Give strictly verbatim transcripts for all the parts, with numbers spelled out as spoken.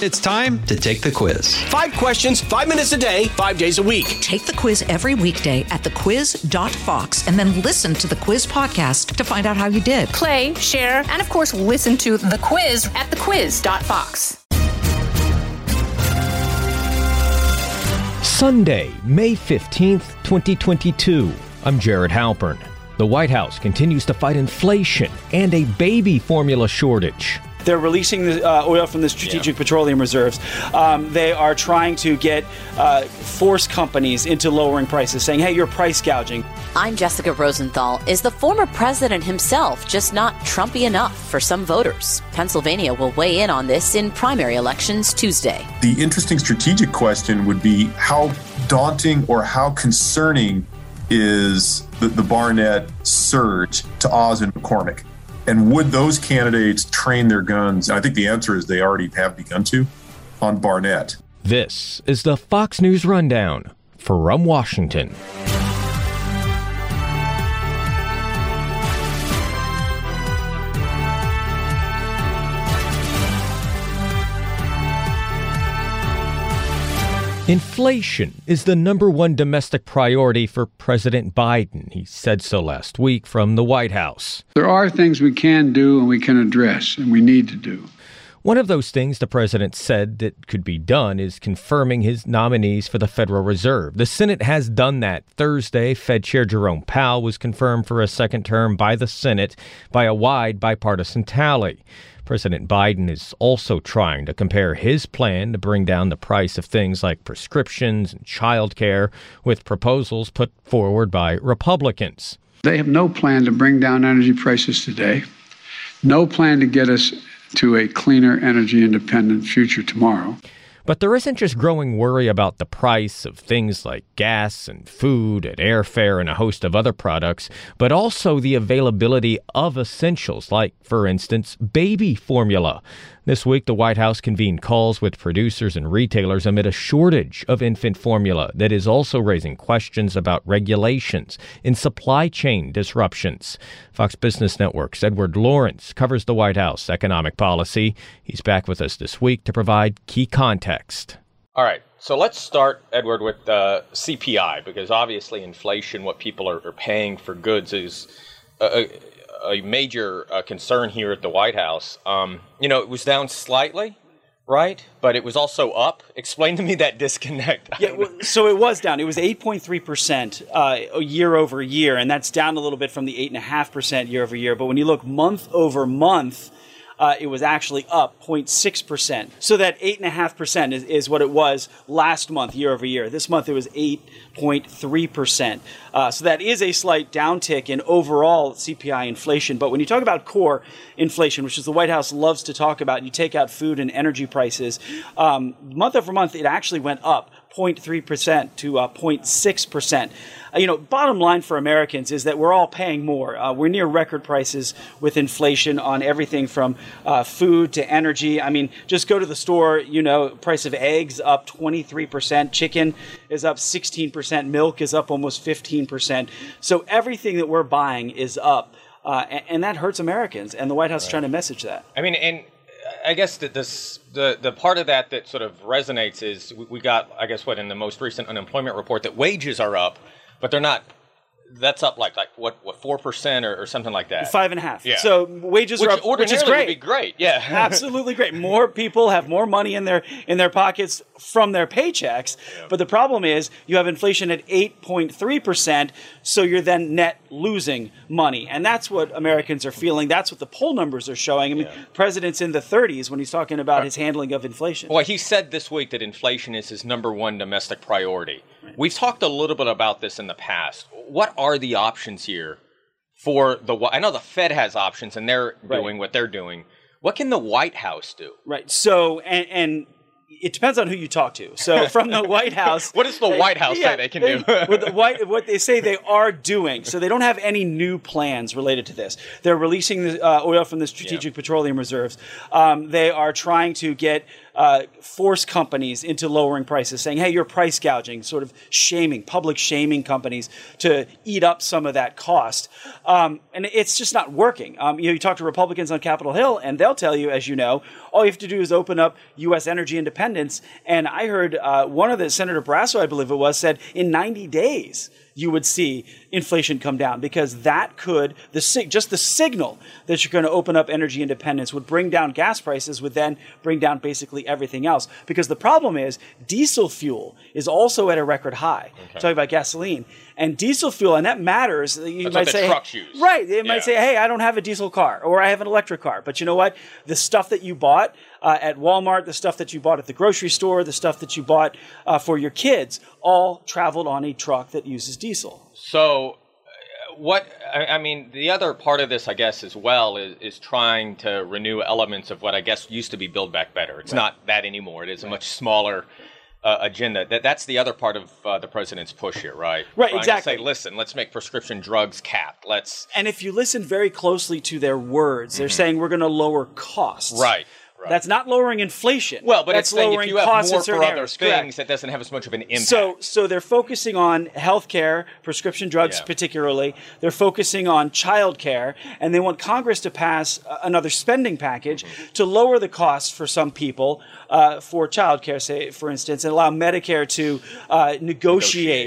It's time to take the quiz. Five questions, five minutes a day, five days a week. Take the quiz every weekday at the quiz dot fox and then listen to the quiz podcast to find out how you did. Play, share, and of course, listen to the quiz at the quiz dot fox. Sunday, May fifteenth, twenty twenty-two. I'm Jared Halpern. The White House continues to fight inflation and a baby formula shortage. They're releasing the uh, oil from the strategic yeah. petroleum reserves. Um, they are trying to get uh, force companies into lowering prices, saying, hey, you're price gouging. I'm Jessica Rosenthal. Is the former president himself just not Trumpy enough for some voters? Pennsylvania will weigh in on this in primary elections Tuesday. The interesting strategic question would be how daunting or how concerning is the, the Barnette surge to Oz and McCormick? And would those candidates train their guns? I think the answer is they already have begun to on Barnette. This is the Fox News Rundown from Washington. Inflation is the number one domestic priority for President Biden. He said so last week from the White House. There are things we can do and we can address and we need to do. One of those things the president said that could be done is confirming his nominees for the Federal Reserve. The Senate has done that. Thursday, Fed Chair Jerome Powell was confirmed for a second term by the Senate by a wide bipartisan tally. President Biden is also trying to compare his plan to bring down the price of things like prescriptions and child care with proposals put forward by Republicans. They have no plan to bring down energy prices today, no plan to get us to a cleaner, energy-independent future tomorrow. But there isn't just growing worry about the price of things like gas and food and airfare and a host of other products, but also the availability of essentials like, for instance, baby formula. This week, the White House convened calls with producers and retailers amid a shortage of infant formula that is also raising questions about regulations and supply chain disruptions. Fox Business Network's Edward Lawrence covers the White House economic policy. He's back with us this week to provide key context. All right. So let's start, Edward, with uh, C P I, because obviously inflation, what people are, are paying for goods is uh, a major uh, concern here at the White House. Um, you know, it was down slightly, right? But it was also up. Explain to me that disconnect. yeah, well, so it was down. It was eight point three percent uh, year over year, and that's down a little bit from the eight point five percent year over year. But when you look month over month, Uh, it was actually up zero point six percent. So that eight point five percent is, is what it was last month, year over year. This month it was eight point three percent. Uh, so that is a slight downtick in overall C P I inflation. But when you talk about core inflation, which is the White House loves to talk about, and you take out food and energy prices, um, month over month it actually went up zero point three percent to uh, zero point six percent. Uh, you know, bottom line for Americans is that we're all paying more. Uh, we're near record prices with inflation on everything from uh, food to energy. I mean, just go to the store, you know, price of eggs up twenty-three percent, chicken is up sixteen percent, milk is up almost fifteen percent. So everything that we're buying is up, uh, and, and that hurts Americans, and the White House right. is trying to message that. I mean, and I guess that this the, the part of that that sort of resonates is we, we got, I guess, what, in the most recent unemployment report, that wages are up, but they're not. That's up like like what what four percent or, or something like that. Five and a half. Yeah. So wages which are up, ordinarily which is great. Would be great. Yeah, absolutely great. More people have more money in their in their pockets from their paychecks. Yeah. But the problem is you have inflation at eight point three percent, so you're then net losing money, and that's what Americans are feeling. That's what the poll numbers are showing. I mean, yeah. the president's in the thirties when he's talking about right. his handling of inflation. Well, he said this week that inflation is his number one domestic priority. Right. We've talked a little bit about this in the past. What are the options here for the – I know the Fed has options and they're doing right. what they're doing. What can the White House do? Right. So – and, and it depends on who you talk to. So from the White House – What does the they, White House yeah, say they can they, do? what, the White, what they say they are doing. So they don't have any new plans related to this. They're releasing the uh, oil from the strategic yeah. petroleum reserves. Um, they are trying to get – uh, force companies into lowering prices, saying, hey, you're price gouging, sort of shaming, public shaming companies to eat up some of that cost. Um, and it's just not working. Um, you know, you talk to Republicans on Capitol Hill, and they'll tell you, as you know, all you have to do is open up U S energy independence. And I heard uh, one of the, Senator Barrasso, I believe it was, said in ninety days, you would see inflation come down, because that could, the sig- just the signal that you're going to open up energy independence would bring down gas prices, would then bring down basically everything else. Because the problem is diesel fuel is also at a record high. Okay. Talking about gasoline and diesel fuel, and that matters. You That's might what say, the trucks use. Right? They yeah. might say, "Hey, I don't have a diesel car, or I have an electric car." But you know what? The stuff that you bought uh, at Walmart, the stuff that you bought at the grocery store, the stuff that you bought uh, for your kids, all traveled on a truck that uses diesel. Diesel. So what I mean, the other part of this, I guess, as well is, is trying to renew elements of what I guess used to be Build Back Better. It's right. not that anymore. It is right. a much smaller uh, agenda. That, that's the other part of uh, the president's push here, right? Right, trying exactly. to say, listen, let's make prescription drugs capped. Let's. And if you listen very closely to their words, mm-hmm. they're saying we're going to lower costs. Right. Right. That's not lowering inflation. Well, but that's it's lowering if you have more for other things, correct. That doesn't have as much of an impact. So, so they're focusing on healthcare, prescription drugs yeah. particularly. They're focusing on childcare, and they want Congress to pass another spending package mm-hmm. to lower the costs for some people uh, for childcare, say for instance, and allow Medicare to uh, negotiate,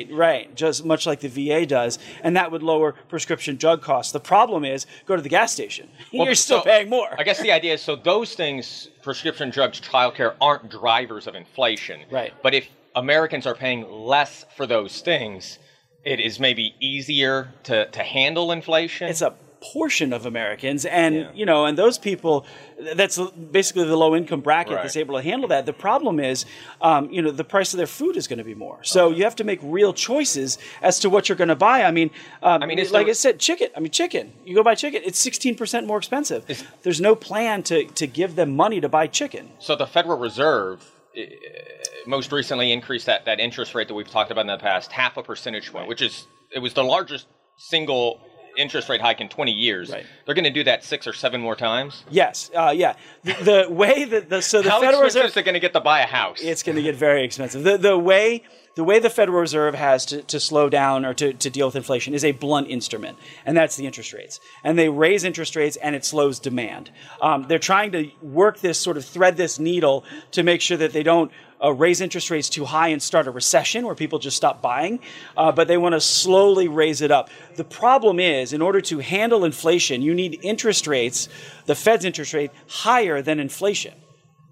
negotiate, right? Just much like the V A does, and that would lower prescription drug costs. The problem is, go to the gas station, well, you're still so, paying more. I guess the idea is so those things. Prescription drugs, childcare aren't drivers of inflation. Right. But if Americans are paying less for those things, it is maybe easier to, to handle inflation. It's a portion of Americans, and yeah. you know, and those people, that's basically the low income bracket right. that's able to handle that. The problem is, um, you know, the price of their food is going to be more. So okay. you have to make real choices as to what you're going to buy. I mean, um, I mean, like there... I said, chicken. I mean, chicken. You go buy chicken; it's sixteen percent more expensive. Is... There's no plan to to give them money to buy chicken. So the Federal Reserve most recently increased that that interest rate that we've talked about in the past half a percentage point, right. which is it was the largest single. Interest rate hike in twenty years. Right. They're going to do that six or seven more times? Yes. Uh, yeah. The, the way that the so the How Federal Reserve is going to get to buy a house. It's going to get very expensive. The the way the way the Federal Reserve has to, to slow down or to, to deal with inflation is a blunt instrument, and that's the interest rates. And they raise interest rates, and it slows demand. Um, they're trying to work this sort of thread this needle to make sure that they don't Uh, raise interest rates too high and start a recession where people just stop buying, uh, but they want to slowly raise it up. The problem is, in order to handle inflation, you need interest rates, the Fed's interest rate, higher than inflation.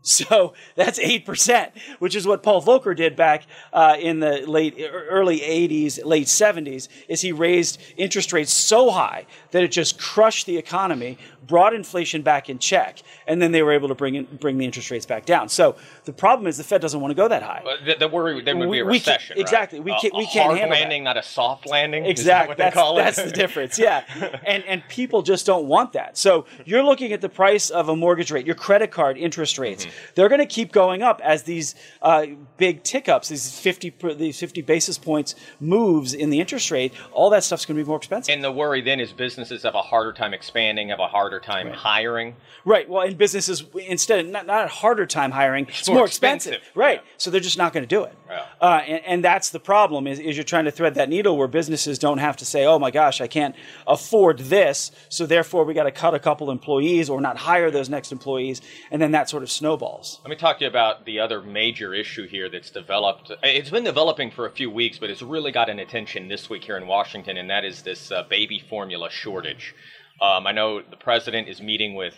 So that's eight percent, which is what Paul Volcker did back uh, in the late early eighties, late seventies, is he raised interest rates so high that it just crushed the economy, brought inflation back in check, and then they were able to bring in, bring the interest rates back down. So the problem is the Fed doesn't want to go that high. Well, the, the worry then would we, be a recession, we can, exactly. Right? We can, a, we can't hard handle landing, that. Not a soft landing. Exactly. Is that what that's, they call it? That's the difference. Yeah, and and people just don't want that. So you're looking at the price of a mortgage rate, your credit card interest rates. Mm-hmm. They're going to keep going up as these uh, big tick-ups, these fifty, these fifty basis points moves in the interest rate, all that stuff's going to be more expensive. And the worry then is businesses have a harder time expanding, have a harder time right. hiring. Right. Well, and businesses, instead, not, not a harder time hiring, it's, it's more, more expensive. expensive. Right. Yeah. So they're just not going to do it. Yeah. Uh, and, and that's the problem is, is you're trying to thread that needle where businesses don't have to say, oh, my gosh, I can't afford this, so therefore we got to cut a couple employees or not hire those next employees, and then that sort of snowballs. Let me talk to you about the other major issue here that's developed. It's been developing for a few weeks, but it's really gotten attention this week here in Washington, and that is this uh, baby formula shortage. Um, I know the president is meeting with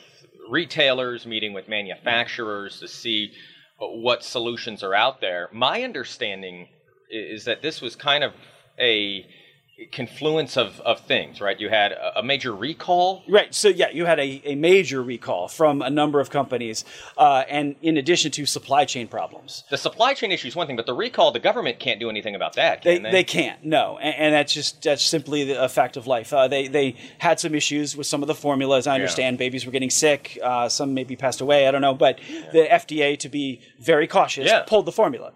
retailers, meeting with manufacturers to see what solutions are out there. My understanding is that this was kind of a confluence of, of things, right? You had a, a major recall? Right. So, yeah, you had a, a major recall from a number of companies, uh, and in addition to supply chain problems. The supply chain issue is one thing, but the recall, the government can't do anything about that, can they? They, they can't, no. And, and that's just that's simply a fact of life. Uh, they, they had some issues with some of the formulas. I understand yeah. babies were getting sick. Uh, some maybe passed away. I don't know. But yeah. the F D A, to be very cautious, yeah. pulled the formula.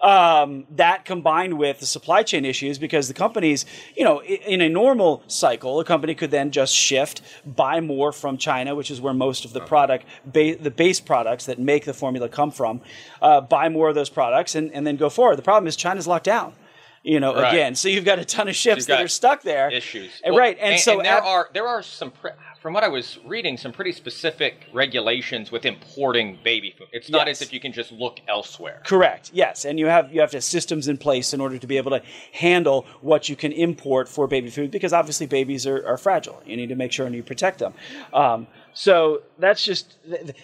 Um, that combined with the supply chain issues, because the companies, you know, in a normal cycle, a company could then just shift, buy more from China, which is where most of the product, ba- the base products that make the formula come from, uh, buy more of those products and, and then go forward. The problem is China's locked down. You know, right. again, so you've got a ton of ships that are stuck there. Issues, and, well, right? And, and so and there ab- are there are some, pre- from what I was reading, some pretty specific regulations with importing baby food. It's not yes. as if you can just look elsewhere. Correct. Yes, and you have you have to have systems in place in order to be able to handle what you can import for baby food, because obviously babies are, are fragile. You need to make sure and you protect them. Um, So that's just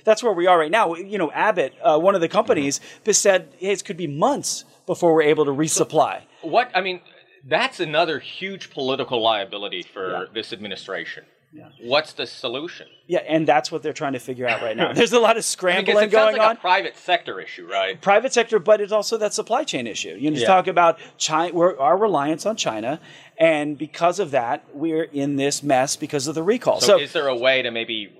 that's where we are right now. You know, Abbott, uh, one of the companies, mm-hmm. said hey, it could be months before we're able to resupply. So what I mean, that's another huge political liability for yeah. this administration. Yeah. What's the solution? Yeah, and that's what they're trying to figure out right now. There's a lot of scrambling I mean, going on. It sounds like on. a private sector issue, right? Private sector, but it's also that supply chain issue. You know, yeah. talk about China, our reliance on China, and because of that, we're in this mess because of the recall. So, so is there a way to maybe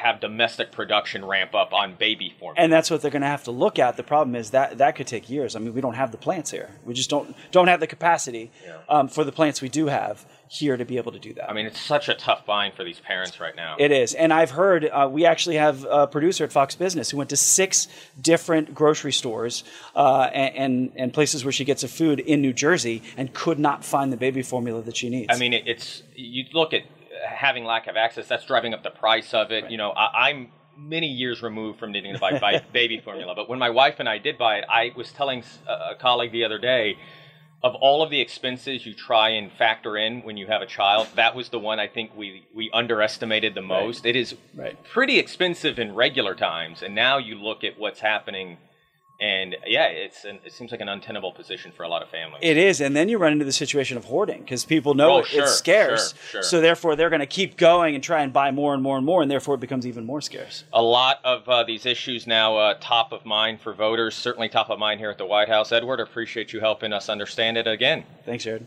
have domestic production ramp up on baby formula? And that's what they're going to have to look at. The problem is that that could take years. I mean, we don't have the plants here. We just don't don't have the capacity yeah. um, for the plants we do have here to be able to do that. I mean, it's such a tough bind for these parents right now. It is. And I've heard, uh, we actually have a producer at Fox Business who went to six different grocery stores uh, and, and places where she gets her food in New Jersey and could not find the baby formula that she needs. I mean, it's, you look at having lack of access, that's driving up the price of it. Right. You know, I, I'm many years removed from needing to buy, buy baby formula, but when my wife and I did buy it, I was telling a colleague the other day, of all of the expenses you try and factor in when you have a child, that was the one I think we, we underestimated the most. Right. It is right. pretty expensive in regular times, and now you look at what's happening, and yeah, it's an, it seems like an untenable position for a lot of families. It is, and then you run into the situation of hoarding, because people know oh, sure, it's scarce, sure, sure. so therefore they're going to keep going and try and buy more and more and more, and therefore it becomes even more scarce. A lot of uh, these issues now uh, top of mind for voters, certainly top of mind here at the White House. Edward, appreciate you helping us understand it again. Thanks, Jared.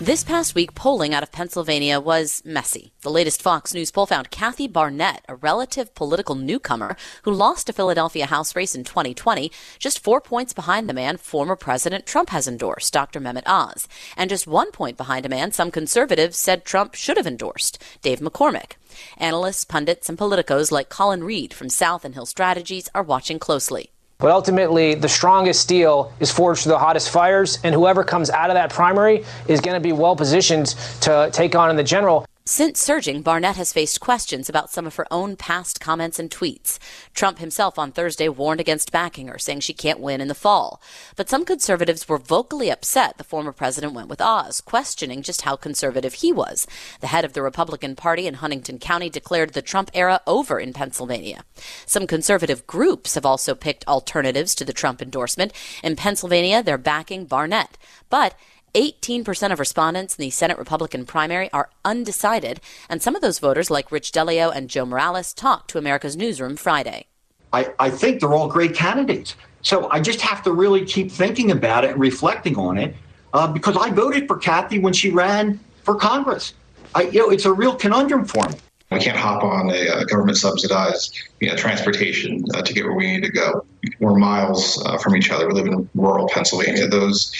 This past week, polling out of Pennsylvania was messy. The latest Fox News poll found Kathy Barnette, a relative political newcomer who lost a Philadelphia House race in twenty twenty, just four points behind the man former President Trump has endorsed, Doctor Mehmet Oz, and just one point behind a man some conservatives said Trump should have endorsed, Dave McCormick. Analysts, pundits, and politicos like Colin Reed from South and Hill Strategies are watching closely. But ultimately, the strongest steel is forged through the hottest fires, and whoever comes out of that primary is going to be well positioned to take on in the general. Since surging, Barnette has faced questions about some of her own past comments and tweets. Trump himself on Thursday warned against backing her, saying she can't win in the fall. But some conservatives were vocally upset the former president went with Oz, questioning just how conservative he was. The head of the Republican Party in Huntington County declared the Trump era over in Pennsylvania. Some conservative groups have also picked alternatives to the Trump endorsement. In Pennsylvania, they're backing Barnette. But eighteen percent of respondents in the Senate Republican primary are undecided, and some of those voters, like Rich D'Elia and Joe Morales, talked to America's Newsroom Friday. I, I think they're all great candidates. So I just have to really keep thinking about it and reflecting on it, uh, because I voted for Kathy when she ran for Congress. I, you know, it's a real conundrum for me. We can't hop on a uh, government-subsidized you know, transportation uh, to get where we need to go. We're miles uh, from each other. We live in rural Pennsylvania. Those...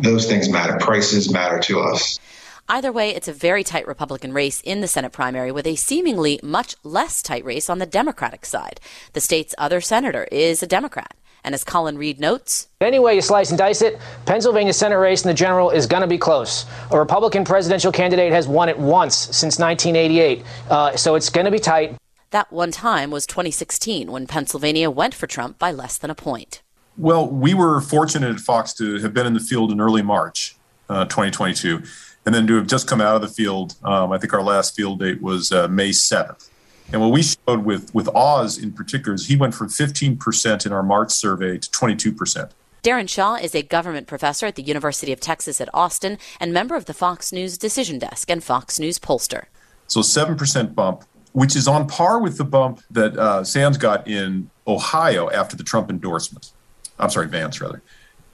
Those things matter. Prices matter to us. Either way, it's a very tight Republican race in the Senate primary with a seemingly much less tight race on the Democratic side. The state's other senator is a Democrat. And as Colin Reed notes, any way you slice and dice it, Pennsylvania's Senate race in the general is going to be close. A Republican presidential candidate has won it once since nineteen eighty-eight. Uh, so it's going to be tight. That one time was twenty sixteen when Pennsylvania went for Trump by less than a point. Well, we were fortunate at Fox to have been in the field in early March uh, twenty twenty-two, and then to have just come out of the field. Um, I think our last field date was uh, May seventh. And what we showed with, with Oz in particular is he went from fifteen percent in our March survey to twenty-two percent. Daron Shaw is a government professor at the University of Texas at Austin and member of the Fox News Decision Desk and Fox News Pollster. So seven percent bump, which is on par with the bump that uh, Sands got in Ohio after the Trump endorsement. I'm sorry, Vance, rather.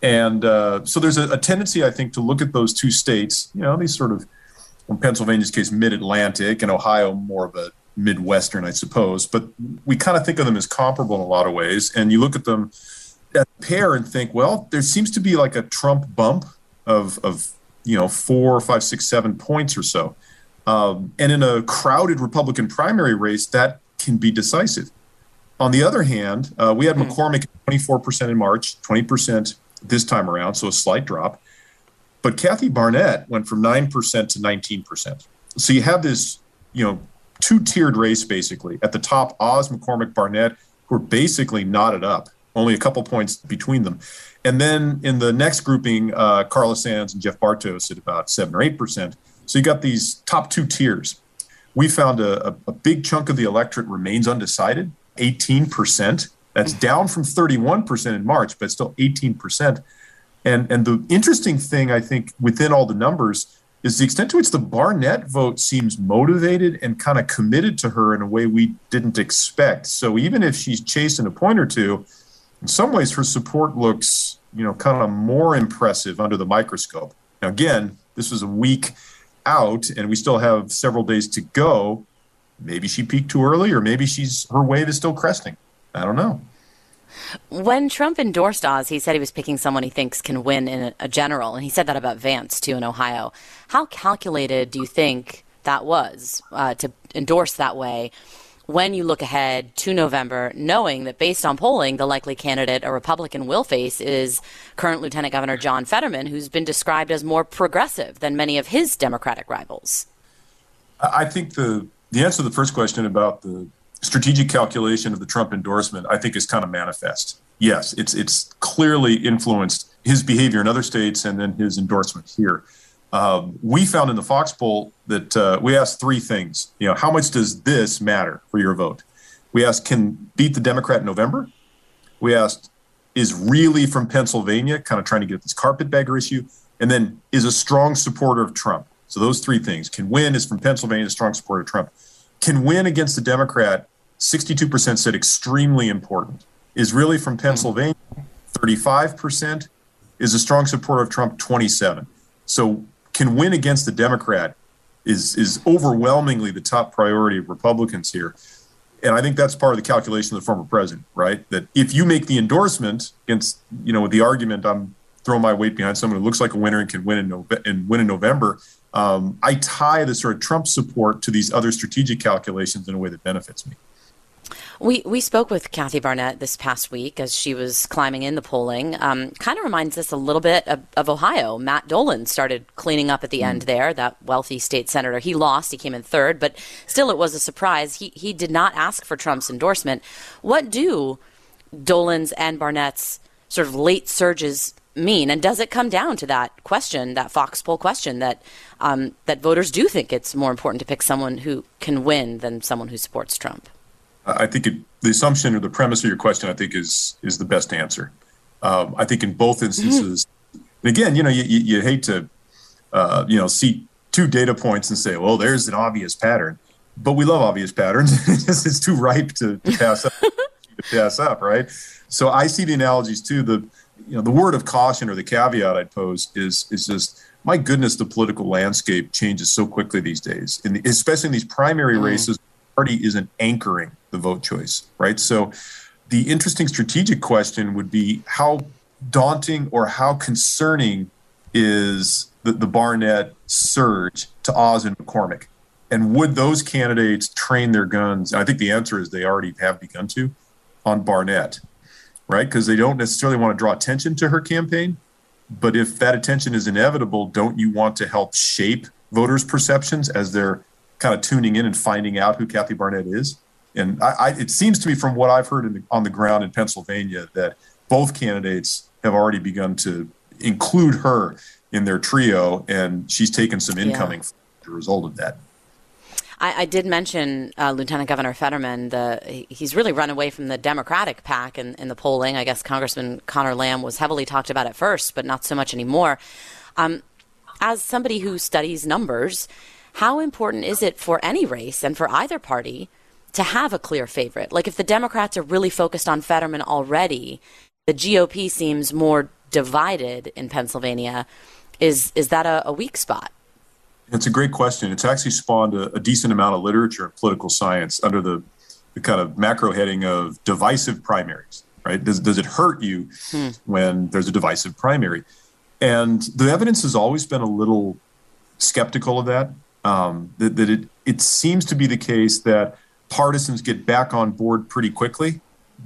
And uh, so there's a, a tendency, I think, to look at those two states, you know, these sort of, in Pennsylvania's case, mid-Atlantic, and Ohio more of a Midwestern, I suppose. But we kind of think of them as comparable in a lot of ways. And you look at them as a pair and think, well, there seems to be like a Trump bump of, of you know, four, five, six, seven points or so. Um, and in a crowded Republican primary race, that can be decisive. On the other hand, uh, we had mm-hmm. McCormick at twenty-four percent in March, twenty percent this time around, so a slight drop. But Kathy Barnette went from nine percent to nineteen percent. So you have this, you know, two-tiered race, basically. At the top, Oz, McCormick, Barnette, who are basically knotted up, only a couple points between them. And then in the next grouping, uh, Carlos Sands and Jeff Bartos at about seven or eight percent. So you got these top two tiers. We found a, a, a big chunk of the electorate remains undecided, eighteen percent. That's down from thirty-one percent in March, but still eighteen percent. And and the interesting thing, I think, within all the numbers is the extent to which the Barnette vote seems motivated and kind of committed to her in a way we didn't expect. So even if she's chasing a point or two, in some ways her support looks, you know, kind of more impressive under the microscope. Now, again, this was a week out and we still have several days to go. Maybe she peaked too early, or maybe she's her wave is still cresting. I don't know. When Trump endorsed Oz, he said he was picking someone he thinks can win in a, a general. And he said that about Vance, too, in Ohio. How calculated do you think that was uh, to endorse that way when you look ahead to November, knowing that based on polling, the likely candidate a Republican will face is current Lieutenant Governor John Fetterman, who's been described as more progressive than many of his Democratic rivals? I think the, the answer to the first question about the strategic calculation of the Trump endorsement, I think, is kind of manifest. Yes, it's it's clearly influenced his behavior in other states and then his endorsement here. Um, we found in the Fox poll that uh, we asked three things. You know, how much does this matter for your vote? We asked, can beat the Democrat in November? We asked, is really from Pennsylvania, kind of trying to get at this carpetbagger issue? And then, is a strong supporter of Trump? So those three things. Can win, is from Pennsylvania, a strong supporter of Trump. Can win against the Democrat, sixty-two percent said extremely important. Is really from Pennsylvania, thirty-five percent. Is a strong supporter of Trump, twenty-seven. So can win against the Democrat is, is overwhelmingly the top priority of Republicans here. And I think that's part of the calculation of the former president, right? That if you make the endorsement against, you know, with the argument, I'm throwing my weight behind someone who looks like a winner and can win in, Nove- and win in November, um, I tie the sort of Trump support to these other strategic calculations in a way that benefits me. We we spoke with Kathy Barnette this past week as she was climbing in the polling. Um, kind of reminds us a little bit of, of Ohio. Matt Dolan started cleaning up at the mm-hmm. end there, that wealthy state senator. He lost. He came in third, but still it was a surprise. He, he did not ask for Trump's endorsement. What do Dolan's and Barnett's sort of late surges mean? And does it come down to that question, that Fox poll question, that um, that voters do think it's more important to pick someone who can win than someone who supports Trump? I think it, the assumption or the premise of your question, I think, is is the best answer. Um, I think in both instances, mm-hmm. again, you know, you, you, you hate to, uh, you know, see two data points and say, well, there's an obvious pattern. But we love obvious patterns. It's too ripe to, to pass up, to pass up, right? So I see the analogies, too. The, you know, the word of caution or the caveat I'd pose is is just, my goodness, the political landscape changes so quickly these days, and the, especially in these primary mm-hmm. races. Party isn't anchoring the vote choice, right? So the interesting strategic question would be, how daunting or how concerning is the, the Barnette surge to Oz and McCormick? And would those candidates train their guns? I think the answer is they already have begun to on Barnette, right? Because they don't necessarily want to draw attention to her campaign. But if that attention is inevitable, don't you want to help shape voters' perceptions as they're kind of tuning in and finding out who Kathy Barnette is? And I, I, it seems to me, from what I've heard in the, on the ground in Pennsylvania, that both candidates have already begun to include her in their trio, and she's taken some incoming yeah. as a result of that. I, I did mention uh, Lieutenant Governor Fetterman. The, he's really run away from the Democratic pack in, in the polling. I guess Congressman Connor Lamb was heavily talked about at first, but not so much anymore. Um, as somebody who studies numbers, how important is it for any race and for either party to have a clear favorite? Like, if the Democrats are really focused on Fetterman already, the G O P seems more divided in Pennsylvania. Is is that a, a weak spot? It's a great question. It's actually spawned a, a decent amount of literature in political science under the, the kind of macro heading of divisive primaries, right? Does, does it hurt you hmm. when there's a divisive primary? And the evidence has always been a little skeptical of that, um, that, that it, it seems to be the case that partisans get back on board pretty quickly.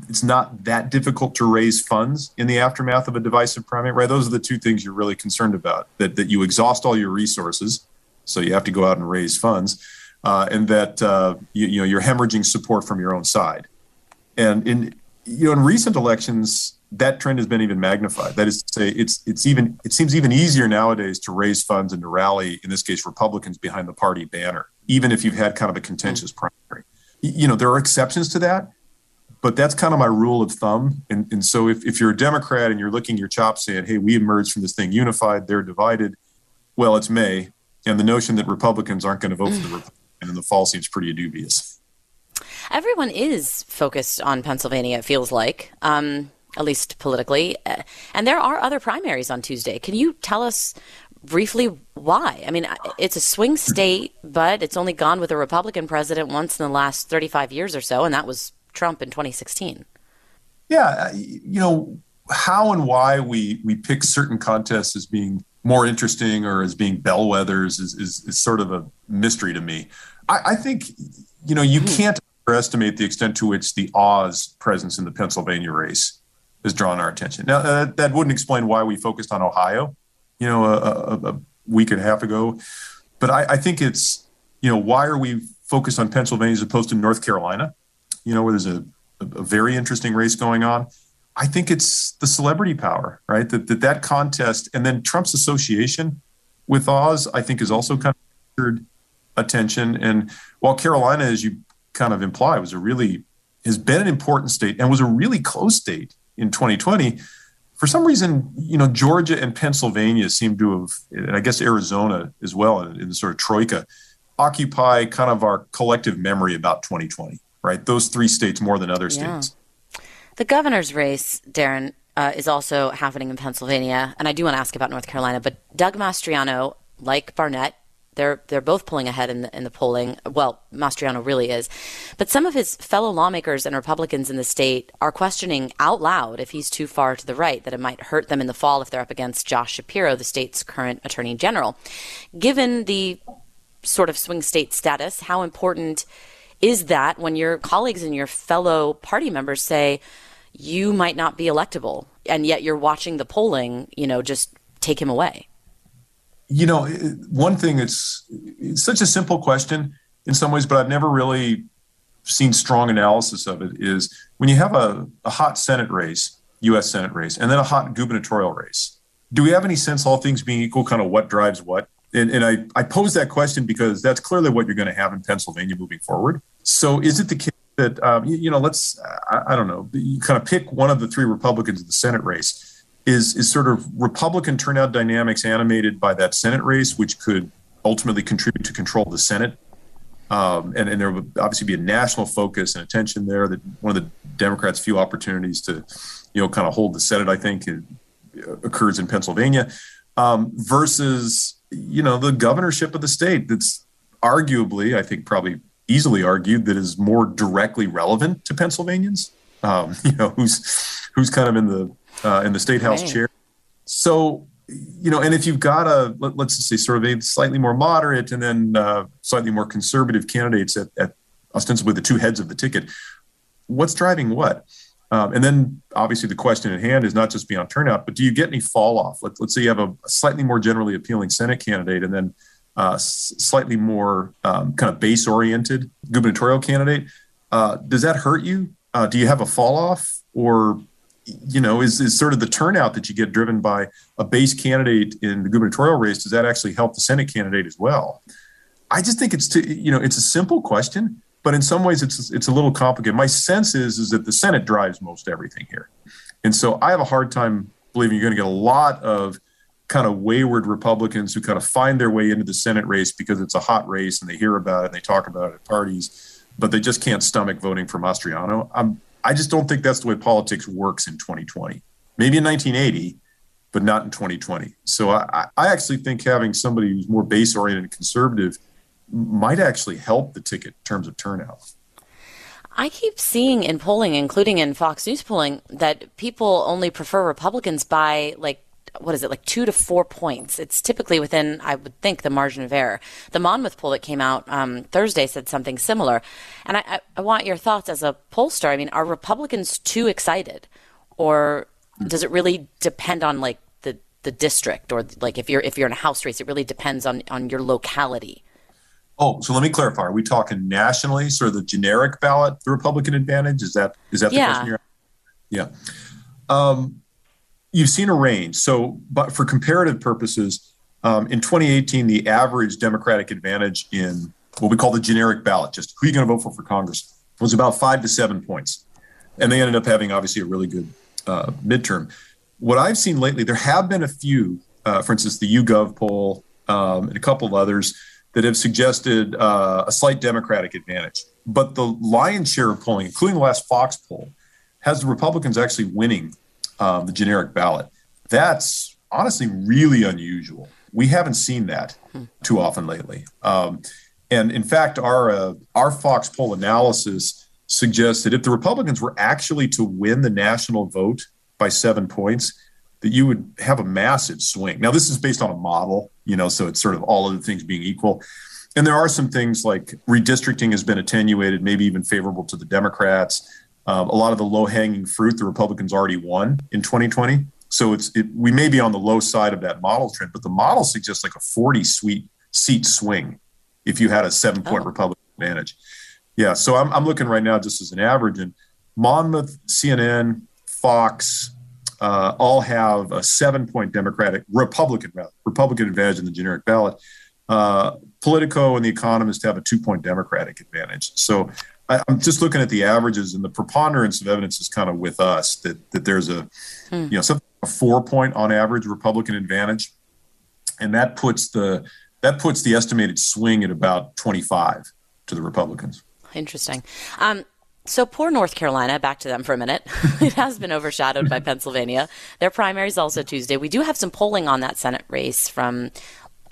It's not that difficult to raise funds in the aftermath of a divisive primary, right? Those are the two things you're really concerned about, that, that you exhaust all your resources, so you have to go out and raise funds, uh, and that uh, you, you know, you're hemorrhaging support from your own side. And in you know in recent elections, that trend has been even magnified. That is to say, it's it's even it seems even easier nowadays to raise funds and to rally, in this case, Republicans behind the party banner, even if you've had kind of a contentious primary. You know, there are exceptions to that, but that's kind of my rule of thumb. And, and so if, if you're a Democrat and you're licking your chops saying, hey, we emerged from this thing unified, they're divided, well, it's May. And the notion that Republicans aren't going to vote for the Republican in the fall seems pretty dubious. Everyone is focused on Pennsylvania, it feels like, um, at least politically. And there are other primaries on Tuesday. Can you tell us briefly why? I mean, it's a swing state, but it's only gone with a Republican president once in the last thirty-five years or so, and that was Trump in twenty sixteen. Yeah, you know, how and why we we pick certain contests as being more interesting or as being bellwethers is is, is sort of a mystery to me. I, I think, you know, you mm-hmm. can't underestimate the extent to which the Oz presence in the Pennsylvania race has drawn our attention. Now, uh, that wouldn't explain why we focused on Ohio, you know, a, a, a week and a half ago. But I, I think it's, you know, why are we focused on Pennsylvania as opposed to North Carolina, you know, where there's a, a, a very interesting race going on? I think it's the celebrity power, right? That, that that contest, and then Trump's association with Oz, I think, is also kind of captured attention. And while Carolina, as you kind of imply, was a really, has been an important state and was a really close state in twenty twenty, for some reason, you know, Georgia and Pennsylvania seem to have, and I guess Arizona as well, in, in the sort of troika, occupy kind of our collective memory about twenty twenty, right? Those three states more than other states. Yeah. The governor's race, Daron, uh, is also happening in Pennsylvania, and I do want to ask about North Carolina. But Doug Mastriano, like Barnette, they're they're both pulling ahead in the, in the polling. Well, Mastriano really is, but some of his fellow lawmakers and Republicans in the state are questioning out loud if he's too far to the right, that it might hurt them in the fall if they're up against Josh Shapiro, the state's current attorney general. Given the sort of swing state status, how important is that when your colleagues and your fellow party members say you might not be electable, and yet you're watching the polling, you know, just take him away? You know, one thing that's it's such a simple question in some ways, but I've never really seen strong analysis of it, is when you have a, a hot Senate race, U S Senate race, and then a hot gubernatorial race, do we have any sense, all things being equal, kind of what drives what? And, and I, I pose that question because that's clearly what you're going to have in Pennsylvania moving forward. So is it the case that, um, you, you know, let's, I, I don't know, you kind of pick one of the three Republicans in the Senate race, is, is sort of Republican turnout dynamics animated by that Senate race, which could ultimately contribute to control the Senate. Um, and, and there would obviously be a national focus and attention there, that one of the Democrats' few opportunities to, you know, kind of hold the Senate, I think, it, it occurs in Pennsylvania, um, versus, you know, the governorship of the state that's arguably, I think probably easily argued, that is more directly relevant to Pennsylvanians, um, you know, who's who's kind of in the uh, in the state house right. chair. So, you know, and if you've got a, let, let's just say sort of a slightly more moderate and then uh, slightly more conservative candidates at, at ostensibly the two heads of the ticket, what's driving what? Um, and then obviously the question at hand is not just beyond turnout, but do you get any fall off? Let, let's say you have a slightly more generally appealing Senate candidate and then uh, s- slightly more um, kind of base oriented gubernatorial candidate. Uh, does that hurt you? Uh, do you have a fall off? Or, you know, is, is sort of the turnout that you get driven by a base candidate in the gubernatorial race, does that actually help the Senate candidate as well? I just think it's, too, you know, it's a simple question, but in some ways, it's it's a little complicated. My sense is, is that the Senate drives most everything here. And so I have a hard time believing you're going to get a lot of kind of wayward Republicans who kind of find their way into the Senate race because it's a hot race and they hear about it and they talk about it at parties, but they just can't stomach voting for Mastriano. I'm, I just don't think that's the way politics works in twenty twenty. Maybe in nineteen eighty, but not in twenty twenty. So I, I actually think having somebody who's more base-oriented and conservative might actually help the ticket in terms of turnout. I keep seeing in polling, including in Fox News polling, that people only prefer Republicans by, like, what is it, like two to four points. It's typically within, I would think, the margin of error. The Monmouth poll that came out um, Thursday said something similar. And I, I want your thoughts as a pollster. I mean, are Republicans too excited? Or does it really depend on, like, the, the district? Or, like, if you're if you're in a House race, it really depends on, on your locality? Oh, so let me clarify. Are we talking nationally, sort of the generic ballot, the Republican advantage? Is that is that the yeah. question you're asking? Yeah. Um, you've seen a range. So, but for comparative purposes, um, in twenty eighteen, the average Democratic advantage in what we call the generic ballot, just who you're going to vote for for Congress, was about five to seven points. And they ended up having, obviously, a really good uh, midterm. What I've seen lately, there have been a few, uh, for instance, the YouGov poll um, and a couple of others, that have suggested uh, a slight Democratic advantage. But the lion's share of polling, including the last Fox poll, has the Republicans actually winning um, the generic ballot. That's honestly really unusual. We haven't seen that too often lately. Um, and in fact, our uh, our Fox poll analysis suggests that if the Republicans were actually to win the national vote by seven points, that you would have a massive swing. Now, this is based on a model, you know, so it's sort of all other things being equal. And there are some things like redistricting has been attenuated, maybe even favorable to the Democrats. Um, a lot of the low-hanging fruit, the Republicans already won in twenty twenty. So it's it, we may be on the low side of that model trend, but the model suggests like a forty-seat swing if you had a seven-point oh. Republican advantage. Yeah, so I'm, I'm looking right now just as an average. And Monmouth, C N N, Fox, Uh, all have a seven-point Democratic, Republican rather, Republican advantage in the generic ballot. Uh, Politico and The Economist have a two-point Democratic advantage. So I, I'm just looking at the averages, and the preponderance of evidence is kind of with us that that there's a, hmm. you know, something a four-point on average Republican advantage, and that puts the that puts the estimated swing at about twenty-five to the Republicans. Interesting. Um- So poor North Carolina, back to them for a minute. It has been overshadowed by Pennsylvania. Their primary is also Tuesday. We do have some polling on that Senate race from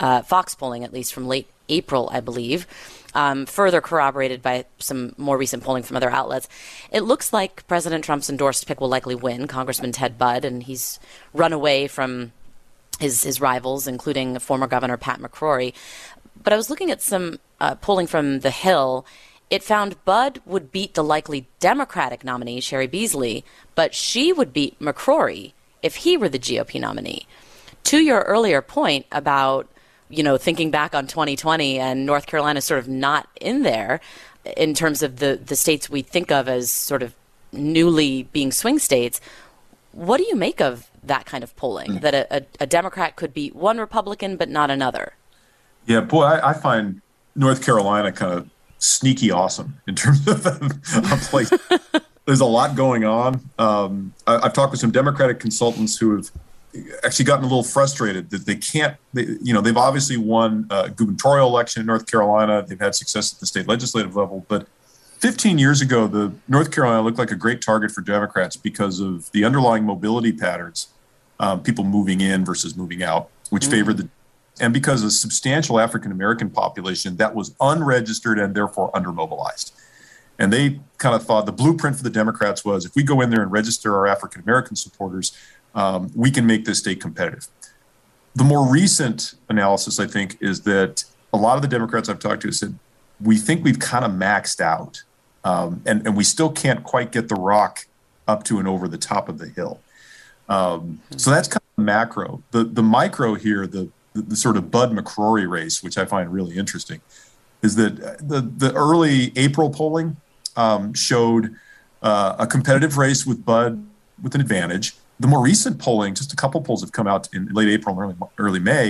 uh, Fox polling, at least from late April, I believe, um, further corroborated by some more recent polling from other outlets. It looks like President Trump's endorsed pick will likely win, Congressman Ted Budd, and he's run away from his, his rivals, including former Governor Pat McCrory. But I was looking at some uh, polling from The Hill. It found Budd would beat the likely Democratic nominee, Sherry Beasley, but she would beat McCrory if he were the G O P nominee. To your earlier point about, you know, thinking back on twenty twenty and North Carolina sort of not in there in terms of the, the states we think of as sort of newly being swing states, what do you make of that kind of polling, mm-hmm. that a, a, a Democrat could beat one Republican but not another? Yeah, boy, I, I find North Carolina kind of sneaky awesome in terms of a place. There's a lot going on. Um, I, I've talked with some Democratic consultants who have actually gotten a little frustrated that they can't, they, you know, they've obviously won a gubernatorial election in North Carolina. They've had success at the state legislative level. But fifteen years ago, the North Carolina looked like a great target for Democrats because of the underlying mobility patterns, um, people moving in versus moving out, which mm-hmm. favored the And because a substantial African-American population that was unregistered and therefore undermobilized. And they kind of thought the blueprint for the Democrats was if we go in there and register our African-American supporters, um, we can make this state competitive. The more recent analysis, I think, is that a lot of the Democrats I've talked to said, we think we've kind of maxed out um, and, and we still can't quite get the rock up to and over the top of the hill. Um, so that's kind of macro. The, the micro here, the The, the sort of Bud McCrory race, which I find really interesting, is that the, the early April polling um, showed uh, a competitive race with Bud with an advantage. The more recent polling, just a couple polls have come out in late April and early, early May,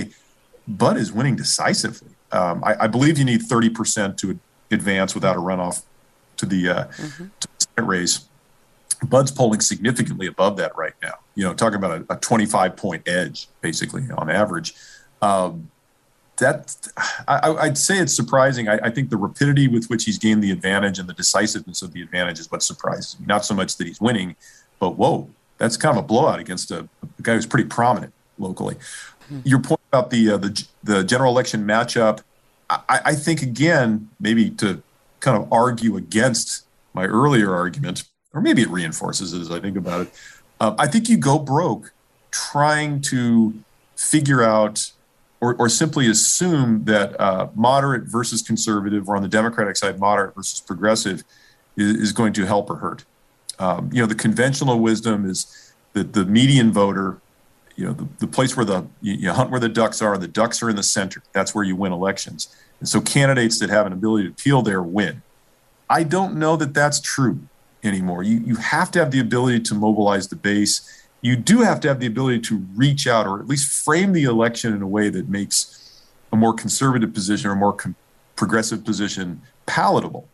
Bud is winning decisively. Um, I, I believe you need thirty percent to advance without a runoff to the, uh, mm-hmm. to the Senate race. Bud's polling significantly above that right now. You know, talking about a twenty-five point edge, basically, on average. Um, that I, I'd say it's surprising. I, I think the rapidity with which he's gained the advantage and the decisiveness of the advantage is what surprises me. Not so much that he's winning, but whoa, that's kind of a blowout against a, a guy who's pretty prominent locally. Mm-hmm. Your point about the, uh, the the general election matchup, I, I think, again, maybe to kind of argue against my earlier argument, or maybe it reinforces it as I think about it. Um, I think you go broke trying to figure out or, or simply assume that uh, moderate versus conservative, or on the Democratic side, moderate versus progressive, is, is going to help or hurt. Um, you know, the conventional wisdom is that the median voter, you know, the, the place where the you, you hunt where the ducks are, the ducks are in the center. That's where you win elections. And so candidates that have an ability to appeal there win. I don't know that that's true anymore. You you have to have the ability to mobilize the base. You do have to have the ability to reach out, or at least frame the election in a way that makes a more conservative position or a more com- progressive position palatable.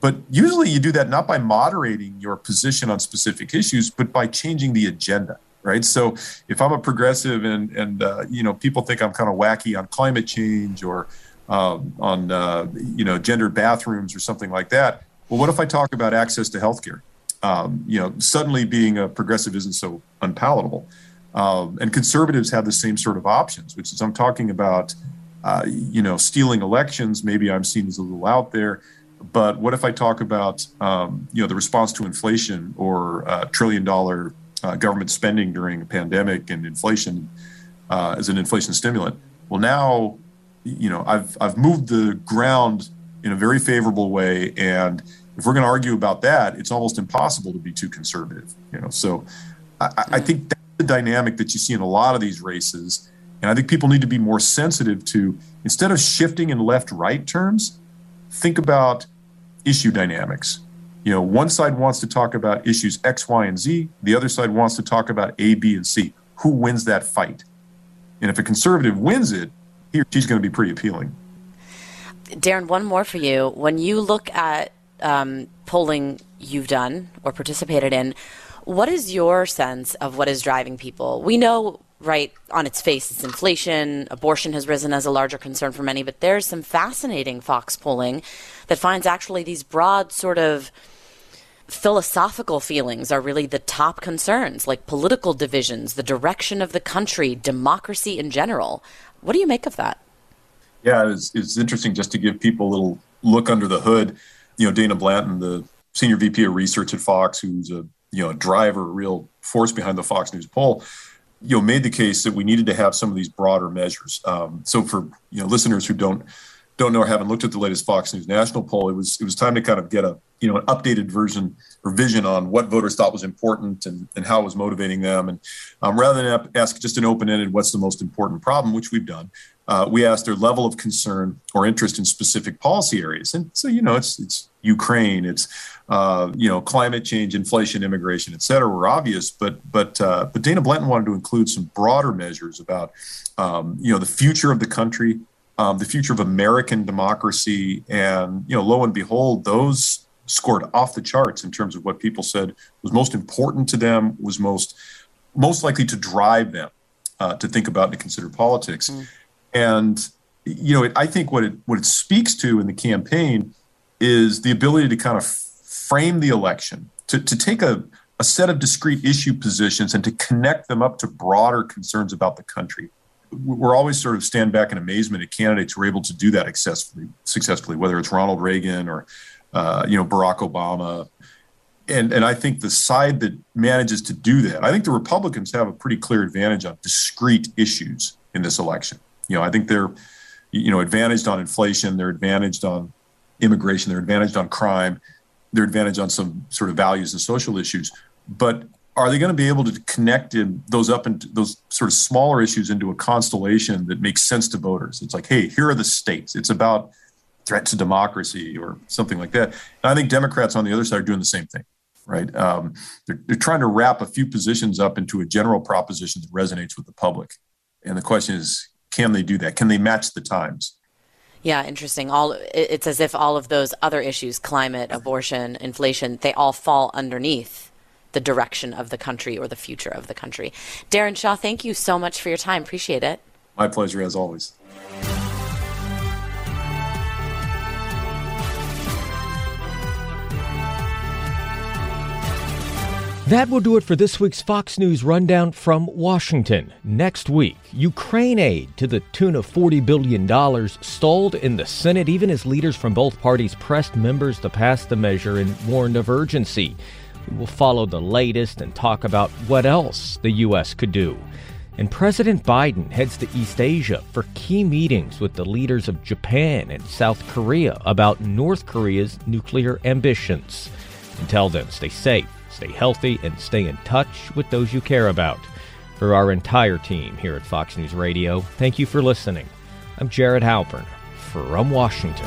But usually you do that not by moderating your position on specific issues, but by changing the agenda, right? So if I'm a progressive and, and uh, you know, people think I'm kind of wacky on climate change or um, on, uh, you know, gendered bathrooms or something like that, well, what if I talk about access to healthcare? Um, you know, suddenly being a progressive isn't so unpalatable. Um, and conservatives have the same sort of options, which is I'm talking about, uh, you know, stealing elections. Maybe I'm seen as a little out there. But what if I talk about, um, you know, the response to inflation or uh, trillion dollar uh, government spending during a pandemic and inflation uh, as an inflation stimulant? Well, now, you know, I've I've moved the ground in a very favorable way. And if we're going to argue about that, it's almost impossible to be too conservative. You know, so I, I think that's the dynamic that you see in a lot of these races. And I think people need to be more sensitive to, instead of shifting in left-right terms, think about issue dynamics. You know, one side wants to talk about issues X, Y, and Z. The other side wants to talk about A, B, and C. Who wins that fight? And if a conservative wins it, he or she's going to be pretty appealing. Daron, one more for you. When you look at um, polling you've done or participated in, what is your sense of what is driving people? We know, right, on its face, it's inflation. Abortion has risen as a larger concern for many, but there's some fascinating Fox polling that finds actually these broad sort of philosophical feelings are really the top concerns, like political divisions, the direction of the country, democracy in general. What do you make of that? Yeah, it's, it's interesting just to give people a little look under the hood. You know, Dana Blanton, the senior V P of research at Fox, who's a, you know, a driver, a real force behind the Fox News poll, you know, made the case that we needed to have some of these broader measures. Um, so for, you know, listeners who don't don't know or haven't looked at the latest Fox News national poll, it was it was time to kind of get a, you know, an updated version or vision on what voters thought was important and, and how it was motivating them. And um, rather than ask just an open-ended, what's the most important problem, which we've done, Uh, we asked their level of concern or interest in specific policy areas. And so, you know, it's it's Ukraine, it's, uh, you know, climate change, inflation, immigration, et cetera, were obvious. But but uh, but Dana Blanton wanted to include some broader measures about, um, you know, the future of the country, um, the future of American democracy. And, you know, lo and behold, those scored off the charts in terms of what people said was most important to them, was most most likely to drive them uh, to think about and to consider politics. Mm. And, you know, it, I think what it what it speaks to in the campaign is the ability to kind of frame the election, to, to take a, a set of discrete issue positions and to connect them up to broader concerns about the country. We're always sort of stand back in amazement at candidates who are able to do that successfully, successfully whether it's Ronald Reagan or, uh, you know, Barack Obama. And, and I think the side that manages to do that, I think the Republicans have a pretty clear advantage on discrete issues in this election. You know, I think they're, you know, advantaged on inflation. They're advantaged on immigration. They're advantaged on crime. They're advantaged on some sort of values and social issues. But are they going to be able to connect in those up and those sort of smaller issues into a constellation that makes sense to voters? It's like, hey, here are the states. It's about threat to democracy or something like that. And I think Democrats on the other side are doing the same thing, right? Um, they're, they're trying to wrap a few positions up into a general proposition that resonates with the public. And the question is, can they do that? Can they match the times? Yeah, interesting. All it's as if all of those other issues, climate, abortion, inflation, they all fall underneath the direction of the country or the future of the country. Daron Shaw, thank you so much for your time. Appreciate it. My pleasure, as always. That will do it for this week's Fox News Rundown from Washington. Next week, Ukraine aid to the tune of forty billion dollars stalled in the Senate, even as leaders from both parties pressed members to pass the measure and warned of urgency. We will follow the latest and talk about what else the U S could do. And President Biden heads to East Asia for key meetings with the leaders of Japan and South Korea about North Korea's nuclear ambitions. Until then, stay safe. Stay healthy and stay in touch with those you care about. For our entire team here at Fox News Radio, thank you for listening. I'm Jared Halpern from Washington.